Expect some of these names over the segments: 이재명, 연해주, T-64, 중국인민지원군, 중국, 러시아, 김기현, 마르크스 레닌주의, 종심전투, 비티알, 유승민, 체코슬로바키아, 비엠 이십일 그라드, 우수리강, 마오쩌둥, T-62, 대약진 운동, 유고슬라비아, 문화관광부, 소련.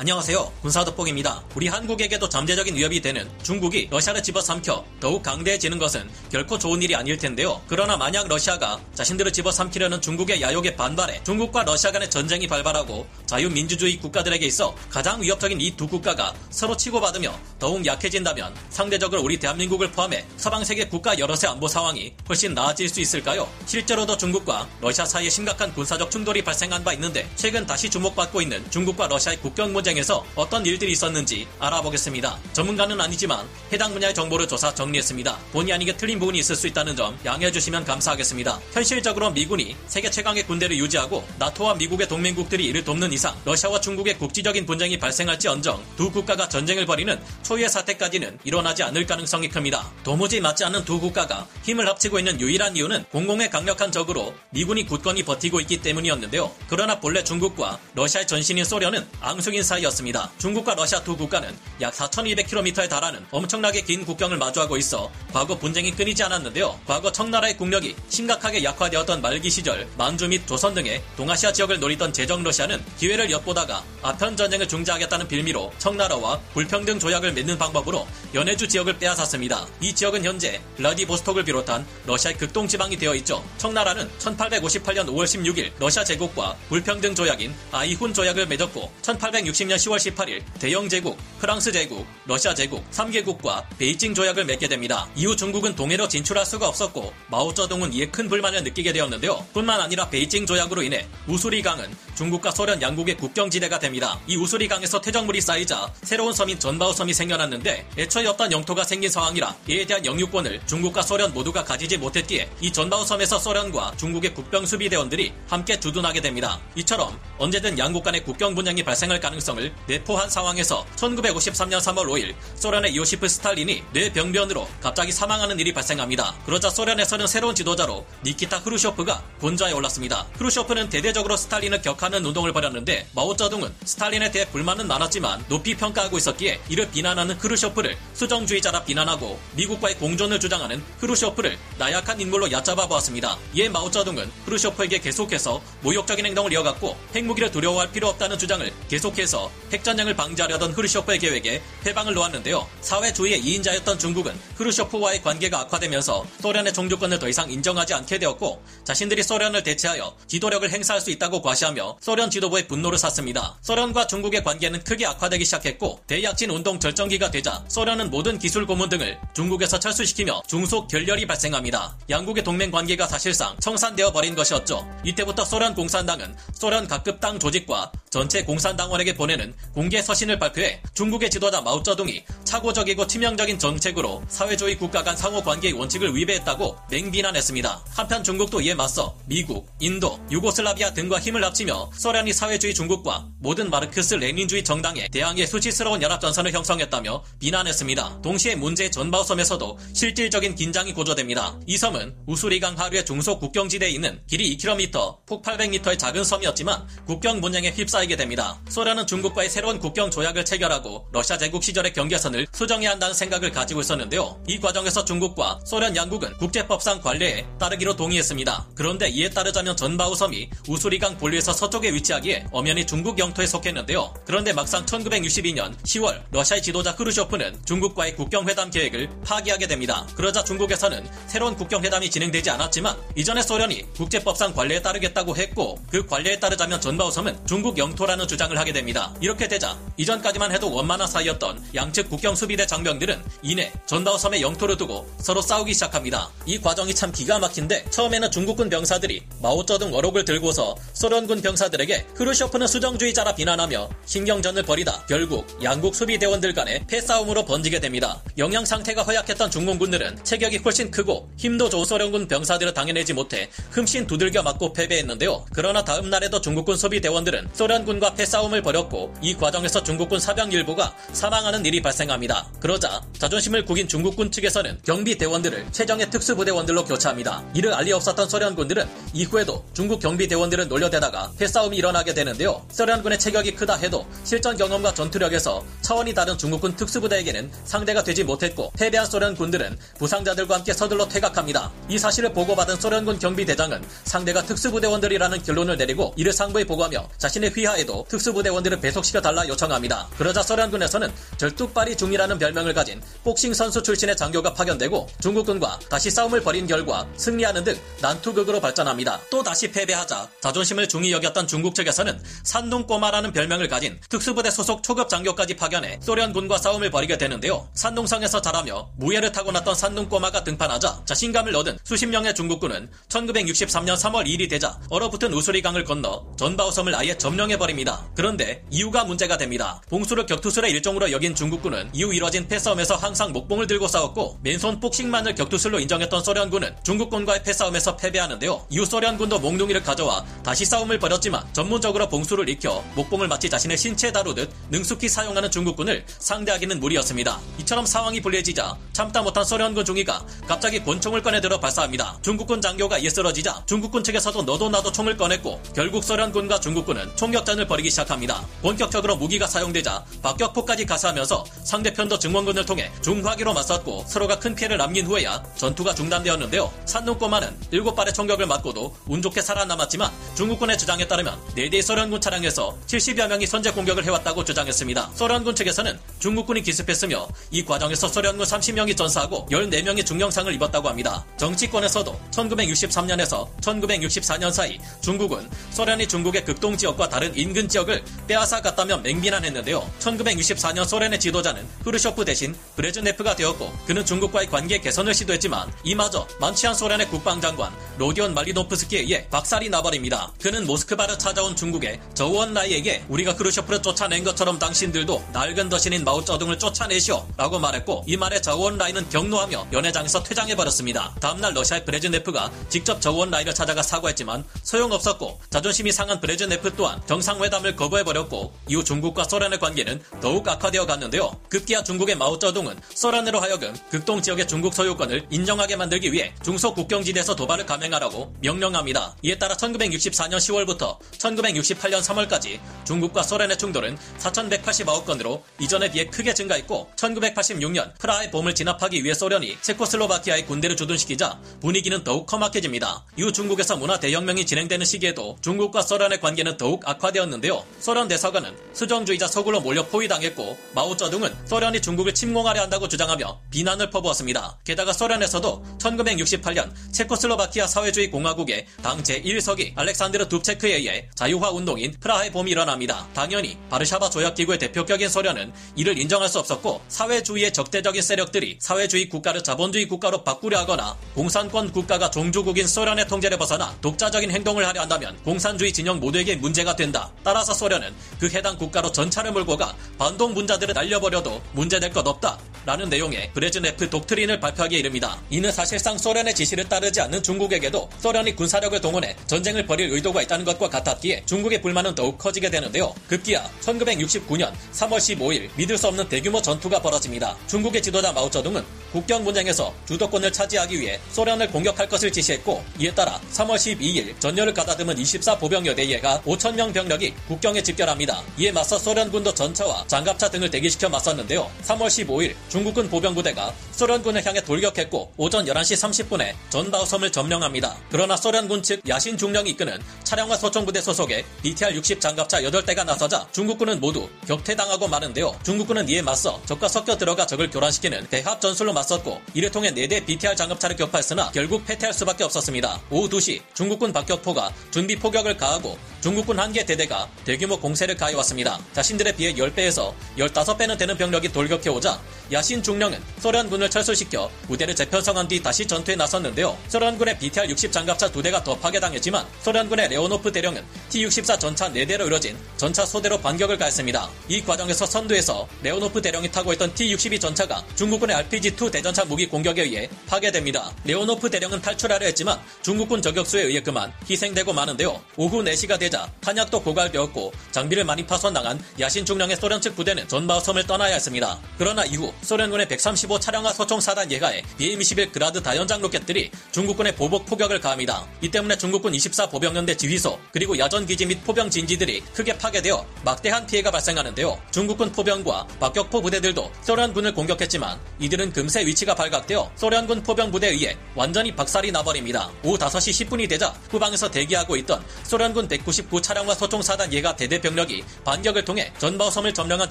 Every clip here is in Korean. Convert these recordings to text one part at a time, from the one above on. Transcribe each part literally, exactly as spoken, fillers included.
안녕하세요. 군사돋보기입니다. 우리 한국에게도 잠재적인 위협이 되는 중국이 러시아를 집어삼켜 더욱 강대해지는 것은 결코 좋은 일이 아닐 텐데요. 그러나 만약 러시아가 자신들을 집어삼키려는 중국의 야욕에 반발해 중국과 러시아 간의 전쟁이 발발하고 자유민주주의 국가들에게 있어 가장 위협적인 이 두 국가가 서로 치고받으며 더욱 약해진다면 상대적으로 우리 대한민국을 포함해 서방세계 국가 여럿의 안보 상황이 훨씬 나아질 수 있을까요? 실제로도 중국과 러시아 사이에 심각한 군사적 충돌이 발생한 바 있는데 최근 다시 주목받고 있는 중국과 러시아의 국경 문제 에서 어떤 일들이 있었는지 알아보겠습니다. 전문가는 아니지만 해당 분야의 정보를 조사 정리했습니다. 본의 아니게 틀린 부분이 있을 수 있다는 점 양해해 주시면 감사하겠습니다. 현실적으로 미군이 세계 최강의 군대를 유지하고 나토와 미국의 동맹국들이 이를 돕는 이상 러시아와 중국의 국지적인 분쟁이 발생할지언정 두 국가가 전쟁을 벌이는 초유의 사태까지는 일어나지 않을 가능성이 큽니다. 도무지 맞지 않는 두 국가가 힘을 합치고 있는 유일한 이유는 공공의 강력한 적으로 미군이 굳건히 버티고 있기 때문이었는데요. 그러나 본래 중국과 러시아의 전신인 소련은 앙숙인 사이 였습니다. 중국과 러시아 두 국가는 약 사천이백 킬로미터에 달하는 엄청나게 긴 국경을 마주하고 있어 과거 분쟁이 끊이지 않았는데요. 과거 청나라의 국력이 심각하게 약화되었던 말기 시절 만주 및 조선 등의 동아시아 지역을 노리던 제정 러시아는 기회를 엿보다가 아편 전쟁을 중재하겠다는 빌미로 청나라와 불평등 조약을 맺는 방법으로 연해주 지역을 빼앗았습니다. 이 지역은 현재 블라디보스톡을 비롯한 러시아의 극동지방이 되어 있죠. 청나라는 천팔백오십팔년 오월 십육일 러시아 제국과 불평등 조약인 아이훈 조약을 맺었고 천팔백육십년 시월 십팔일 대영 제국, 프랑스 제국, 러시아 제국 세 개국과 베이징 조약을 맺게 됩니다. 이후 중국은 동해로 진출할 수가 없었고 마오쩌둥은 이에 큰 불만을 느끼게 되었는데요. 뿐만 아니라 베이징 조약으로 인해 우수리강은 중국과 소련 양국의 국경지대가 됩니다. 이 우수리강에서 퇴적물이 쌓이자 새로운 섬인 전바우섬이 생겨났는데 애초에 없던 영토가 생긴 상황이라 이에 대한 영유권을 중국과 소련 모두가 가지지 못했기에 이 전바우섬에서 소련과 중국의 국병수비대원들이 함께 주둔하게 됩니다. 이처럼 언제든 양국 간의 국경 분쟁이 발생할 가능성을 내포한 상황에서 천구백오십삼년 삼월 오일 소련의 요시프 스탈린이 뇌병변으로 갑자기 사망하는 일이 발생합니다. 그러자 소련에서는 새로운 지도자로 니키타 크루쇼프가 권좌에 올랐습니다. 크루쇼프는 대대적으로 스탈린을 격하는 운동을 벌였는데 마오쩌둥은 스탈린에 대해 불만은 많았지만 높이 평가하고 있었기에 이를 비난하는 크루쇼프를 수정주의자라 비난하고 미국과의 공존을 주장하는 크루쇼프를 나약한 인물로 얕잡아 보았습니다. 이에 마오쩌둥은 크루쇼프에게 계속해서 모욕적인 행동을 이어갔고 핵무기를 두려워할 필요 없다는 주장을 계속해서 핵전쟁을 방지하려던 크루쇼프의 계획에 해방을 놓았는데요. 사회주의의 이인자였던 중국은 크루쇼프와의 관계가 악화되면서 소련의 종주권을 더 이상 인정하지 않게 되었고 자신들이 소련을 대체하여 지도력을 행사할 수 있다고 과시하며 소련 지도부의 분노를 샀습니다. 소련과 중국의 관계는 크게 악화되기 시작했고 대약진 운동 절정기가 되자 소련은 모든 기술 고문 등을 중국에서 철수시키며 중속 결렬이 발생합니다. 양국의 동맹 관계가 사실상 청산되어 버린 것이었죠. 이때부터 소련 공산당은 소련 각급 당 조직과 전체 공산당원에게 보내 는 공개 서신을 발표해 중국의 지도자 마오쩌둥이 착오적이고 치명적인 정책으로 사회주의 국가 간 상호관계의 원칙을 위배했다고 맹비난했습니다. 한편 중국도 이에 맞서 미국, 인도, 유고슬라비아 등과 힘을 합치며 소련이 사회주의 중국과 모든 마르크스 레닌주의 정당에 대항해 수치스러운 연합전선을 형성했다며 비난했습니다. 동시에 문제의 전바우섬에서도 실질적인 긴장이 고조됩니다. 이 섬은 우수리강 하류의 중소 국경지대에 있는 길이 이 킬로미터, 폭 팔백 미터의 작은 섬이었지만 국경 분쟁에 휩싸이게 됩니다. 소련은 중국 과의 새로운 국경 조약을 체결하고 러시아 제국 시절의 경계선을 수정해야 한다는 생각을 가지고 있었는데요. 이 과정에서 중국과 소련 양국은 국제법상 관례에 따르기로 동의했습니다. 그런데 이에 따르자면 전바우섬이 우수리강 본류에서 서쪽에 위치하기에 엄연히 중국 영토에 속했는데요. 그런데 막상 천구백육십이년 시월 러시아의 지도자 크루쇼프는 중국과의 국경회담 계획을 파기하게 됩니다. 그러자 중국에서는 새로운 국경회담이 진행되지 않았지만 이전에 소련이 국제법상 관례에 따르겠다고 했고 그 관례에 따르자면 전바우섬은 중국 영토라는 주장을 하게 됩니다. 이렇게 되자 이전까지만 해도 원만한 사이였던 양측 국경수비대 장병들은 이내 전바우섬의 영토를 두고 서로 싸우기 시작합니다. 이 과정이 참 기가 막힌데 처음에는 중국군 병사들이 마오쩌둥 어록을 들고서 소련군 병사들에게 크루쇼프는 수정주의자라 비난하며 신경전을 벌이다 결국 양국 수비대원들 간의 패싸움으로 번지게 됩니다. 영양 상태가 허약했던 중공군들은 체격이 훨씬 크고 힘도 좋은 소련군 병사들을 당해내지 못해 흠씬 두들겨 맞고 패배했는데요. 그러나 다음 날에도 중국군 수비대원들은 소련군과 패싸움을 벌였고 이 과정에서 중국군 사병 일부가 사망하는 일이 발생합니다. 그러자 자존심을 구긴 중국군 측에서는 경비대원들을 최정예 특수부대원들로 교체합니다. 이를 알리 없었던 소련군들은 이후에도 중국 경비대원들을 놀려 연결되다가 피싸움이 일어나게 되는데요. 소련군의 체격이 크다 해도 실전 경험과 전투력에서 차원이 다른 중국군 특수부대에게는 상대가 되지 못했고, 패배한 소련군들은 부상자들과 함께 서둘러 퇴각합니다. 이 사실을 보고받은 소련군 경비대장은 상대가 특수부대원들이라는 결론을 내리고 이를 상부에 보고하며 자신의 휘하에도 특수부대원들을 배속시켜달라 요청합니다. 그러자 소련군에서는 절뚝발이 중이라는 별명을 가진 복싱 선수 출신의 장교가 파견되고 중국군과 다시 싸움을 벌인 결과 승리하는 등 난투극으로 발전합니다. 또 다시 패배하자 자존심을 중히 여겼던 중국 측에서는 산둥꼬마라는 별명을 가진 특수부대 소속 초급 장교까지 파견해 소련군과 싸움을 벌이게 되는데요. 산둥성에서 자라며 무예를 타고났던 산둥꼬마가 등판하자 자신감을 얻은 수십 명의 중국군은 천구백육십삼년 삼월 이일이 되자 얼어붙은 우수리강을 건너 전바오섬을 아예 점령해버립니다. 그런데 이유가 문제가 됩니다. 봉수를 격투술의 일종으로 여긴 중국군은 이후 이뤄진 패싸움에서 항상 목봉을 들고 싸웠고, 맨손 복싱만을 격투술로 인정했던 소련군은 중국군과의 패싸움에서 패배하는데요. 이후 소련군도 몽둥이를 가져와 다시 싸움을 벌였지만 전문적으로 봉수를 익혀 목봉을 마치 자신의 신체에 다루듯 능숙히 사용하는 중국군을 상대하기는 무리였습니다. 이처럼 상황이 불리해지자 참다 못한 소련군 중위가 갑자기 권총을 꺼내들어 발사합니다. 중국군 장교가 이에 쓰러지자 중국군 측에서도 너도 나도 총을 꺼냈고 결국 소련군과 중국군은 총격전을 벌이기 시작합니다. 본격적으로 무기가 사용되자 박격포까지 가세하면서 상대편도 증원군을 통해 중화기로 맞섰고 서로가 큰 피해를 남긴 후에야 전투가 중단되었는데요. 산둥꼬마는 일곱 발의 총격을 맞고도 운 좋게 살아남았지만 중국군의 주장에 따르면 네 대의 소련군 차량에서 칠십여 명이 선제 공격을 해왔다고 주장했습니다. 소련군 측에서는 중국군이 기습했으며 이 과정에서 소련군 삼십 명이 전사하고 열네 명이 중영상을 입었다고 합니다. 정치권에서도 천구백육십삼년에서 천구백육십사년 사이 중국은 소련이 중국의 극동지역과 다른 인근 지역을 빼앗아갔다며 맹비난했는데요. 천구백육십사년 소련의 지도자는 후르쇼프 대신 브레즈네프가 되었고 그는 중국과의 관계 개선을 시도했지만 이마저 만취한 소련의 국방장관 로디온 말리노프스키에 의해 박살이 나버립니다. 그는 모스크바를 찾아온 중국의 저우원라이에게 우리가 크루쇼프를 쫓아낸 것처럼 당신들도 낡은 더신인 마오쩌둥을 쫓아내시오 라고 말했고, 이 말에 저우원라이는 격노하며 연회장에서 퇴장해버렸습니다. 다음날 러시아의 브레즈네프가 직접 저우원라이를 찾아가 사과했지만 소용없었고 자존심이 상한 브레즈네프 또한 정상회담을 거부해버렸고 이후 중국과 소련의 관계는 더욱 악화되어 갔는데요. 급기야 중국의 마오쩌둥은 소련으로 하여금 극동지역의 중국 소유권을 인정하게 만들기 위해 중소국경지대에서 도발을 감행하라고 명령합니다. 이에 따라 천구백육십사년 시월부터 천구백육십팔년 삼월까지 중국과 소련의 충돌은 사천백팔십구 건으로 이전에 비해 크게 증가했고, 천구백팔십육년 프라하의 봄을 진압하기 위해 소련이 체코슬로바키아에 군대를 주둔시키자 분위기는 더욱 험악해집니다. 이후 중국에서 문화 대혁명이 진행되는 시기에도 중국과 소련의 관계는 더욱 악화되었는데요. 소련 대사관은 수정주의자 서구로 몰려 포위당했고 마오쩌둥은 소련이 중국을 침공하려 한다고 주장하며 비난을 퍼부었습니다. 게다가 소련에서도 천구백육십팔년 체코슬로바키아 사회주의 공화국의 당 제일 서기 알렉산드르 둡체크에 의해 자유화 운동인 프라하의 봄이 일어납니다. 당연히 바르샤바 조약기구의 대표격인 소련은 이를 인정할 수 없었고 사회주의의 적대적인 세력들이 사회주의 국가를 자본주의 국가로 바꾸려 하거나 공산권 국가가 종주국인 소련의 통제를 벗어나 독자적인 행동을 하려 한다면 공산주의 진영 모두에게 문제가 된다. 따라서 소련은 그 해당 국가로 전차를 몰고 가 반동 분자들을 날려버려도 문제될 것 없다 라는 내용의 브레즈네프 독트린을 발표하기에 이릅니다. 이는 사실상 소련의 지시를 따르지 않는 중국에게도 소련이 군사력을 동원해 전쟁을 벌일 의도가 있다는 것과 같았기에 중국의 불만은 더욱 커지게 되는데요. 급기야 천구백육십구년 삼월 십오일 믿을 수 없는 대규모 전투가 벌어집니다. 중국의 지도자 마오쩌둥은 국경 분쟁에서 주도권을 차지하기 위해 소련을 공격할 것을 지시했고, 이에 따라 삼월 십이일 전열을 가다듬은 이십사 보병여대 예가 오천 명 병력이 국경에 집결합니다. 이에 맞서 소련군도 전차와 장갑차 등을 대기시켜 맞섰는데요. 삼월 십오일 중국군 보병부대가 소련군을 향해 돌격했고 오전 열한시 삼십분에 전바오섬을 점령합니다. 그러나 소련군 측 야신 중령이 이끄는 차량화 소총부대 소속의 비티알 육십 장갑차 여덟 대가 나서자 중국군은 모두 격퇴당하고 마는데요. 중국군은 이에 맞서 적과 섞여 들어가 적을 교란시키는 대합 전술로 맞섰고 이를 통해 네 대 비티알 장갑차를 격파했으나 결국 패퇴할 수밖에 없었습니다. 오후 두시 중국군 박격포가 준비 포격을 가하고 중국군 한 개 대대가 대규모 공세를 가해왔습니다. 자신들에 비해 열 배에서 열다섯 배는 되는 병력이 돌격해오자 야신 중령은 소련군을 철수시켜 부대를 재편성한 뒤 다시 전투에 나섰는데요. 소련군의 비티알 육십 장갑차 두 대가 더 파괴당했지만 소련군의 레오노프 대령은 티 육십사 전차 네 대로 이뤄진 전차 소대로 반격을 가했습니다. 이 과정에서 선두에서 레오노프 대령이 타고 있던 티 육십이 전차가 중국군의 알피지 투 대전차 무기 공격에 의해 파괴됩니다. 레오노프 대령은 탈출하려 했지만 중국군 저격수에 의해 그만 희생되고 마는데요. 오후 네시가 되자 탄약도 고갈되었고 장비를 많이 파손당한 야신 중령의 소련 측 부대는 전바오섬을 떠나야 했습니다. 그러나 이후 소련군의 백삼십오 차량화 소총 사단 예가의 비엠 이십일 그라드 다연장 로켓들이 중국군의 보복 포격을 가합니다. 이 때문에 중국군 이십사 보병연대 지휘소 그리고 야전기지 및 포병 진지들이 크게 파괴되어 막대한 피해가 발생하는데요. 중국군 포병과 박격포 부대들도 소련군을 공격했지만 이들은 금세 위치가 발각되어 소련군 포병 부대에 의해 완전히 박살이 나버립니다. 오후 다섯 시 십 분이 되자 후방에서 대기하고 있던 소련군 백구십구 차량과 소총사단 예가 대대 병력이 반격을 통해 전바오섬을 점령한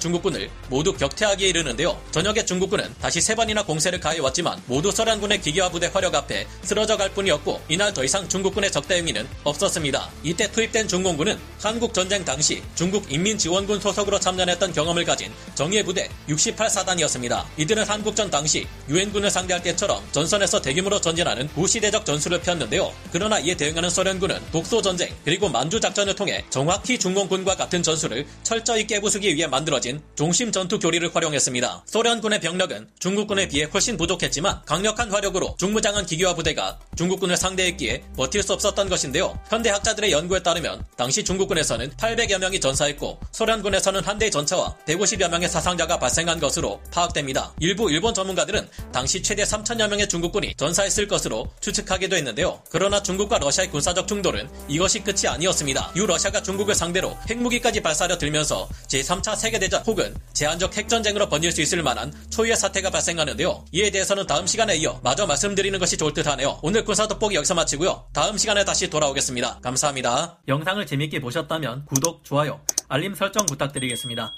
중국군을 모두 격퇴하기에 이르는데요. 저녁에 중국군은 다시 세 번이나 공세를 가해왔지만 모두 소련군의 기계화 부대 화력 앞에 쓰러져 갈 뿐이었고 이날 더 이상 중국군의 적대 행위는 없었습니다. 이때 투입된 중공군은 한국전쟁 당시 중국인민지원군 소속으로 참전했던 경험을 가진 정예부대 육십팔 사단이었습니다. 이들은 한국전 당시 유엔군을 상대할 때처럼 전선에서 대규모로 전진하는 구시대적 전술을 폈는데요. 그러나 이에 대응하는 소련군은 독소전쟁 그리고 만주작전을 통해 정확히 중공군과 같은 전술을 철저히 깨부수기 위해 만들어진 종심전투 교리를 활용했습니다. 소련군의 병력은 중국군에 비해 훨씬 부족했지만 강력한 화력으로 중무장한 기계화 부대가 중국군을 상대했기에 버틸 수 없었던 것인데요. 현대학자들의 연구에 따르면 당시 중국군에서는 팔백여 명이 전사했고 소련군에서는 한 대의 전차와 백오십여 명의 사상자가 발생한 것으로 파악됩니다. 일부 일본 전문가들은 당시 최대 삼천여 명의 중국군이 전사했을 것으로 추측하기도 했는데요. 그러나 중국과 러시아의 군사적 충돌은 이것이 끝이 아니었습니다. 유러시아가 중국을 상대로 핵무기까지 발사하려 들면서 제삼 차 세계대전 혹은 제한적 핵전쟁으로 번질 수 있을 만한 초유의 사태가 발생하는데요. 이에 대해서는 다음 시간에 이어 마저 말씀드리는 것이 좋을 듯 하네요. 오늘 군사 돋보기 여기서 마치고요. 다음 시간에 다시 돌아오겠습니다. 감사합니다. 영상을 재밌게 보셨다면 구독, 좋아요, 알림 설정 부탁드리겠습니다.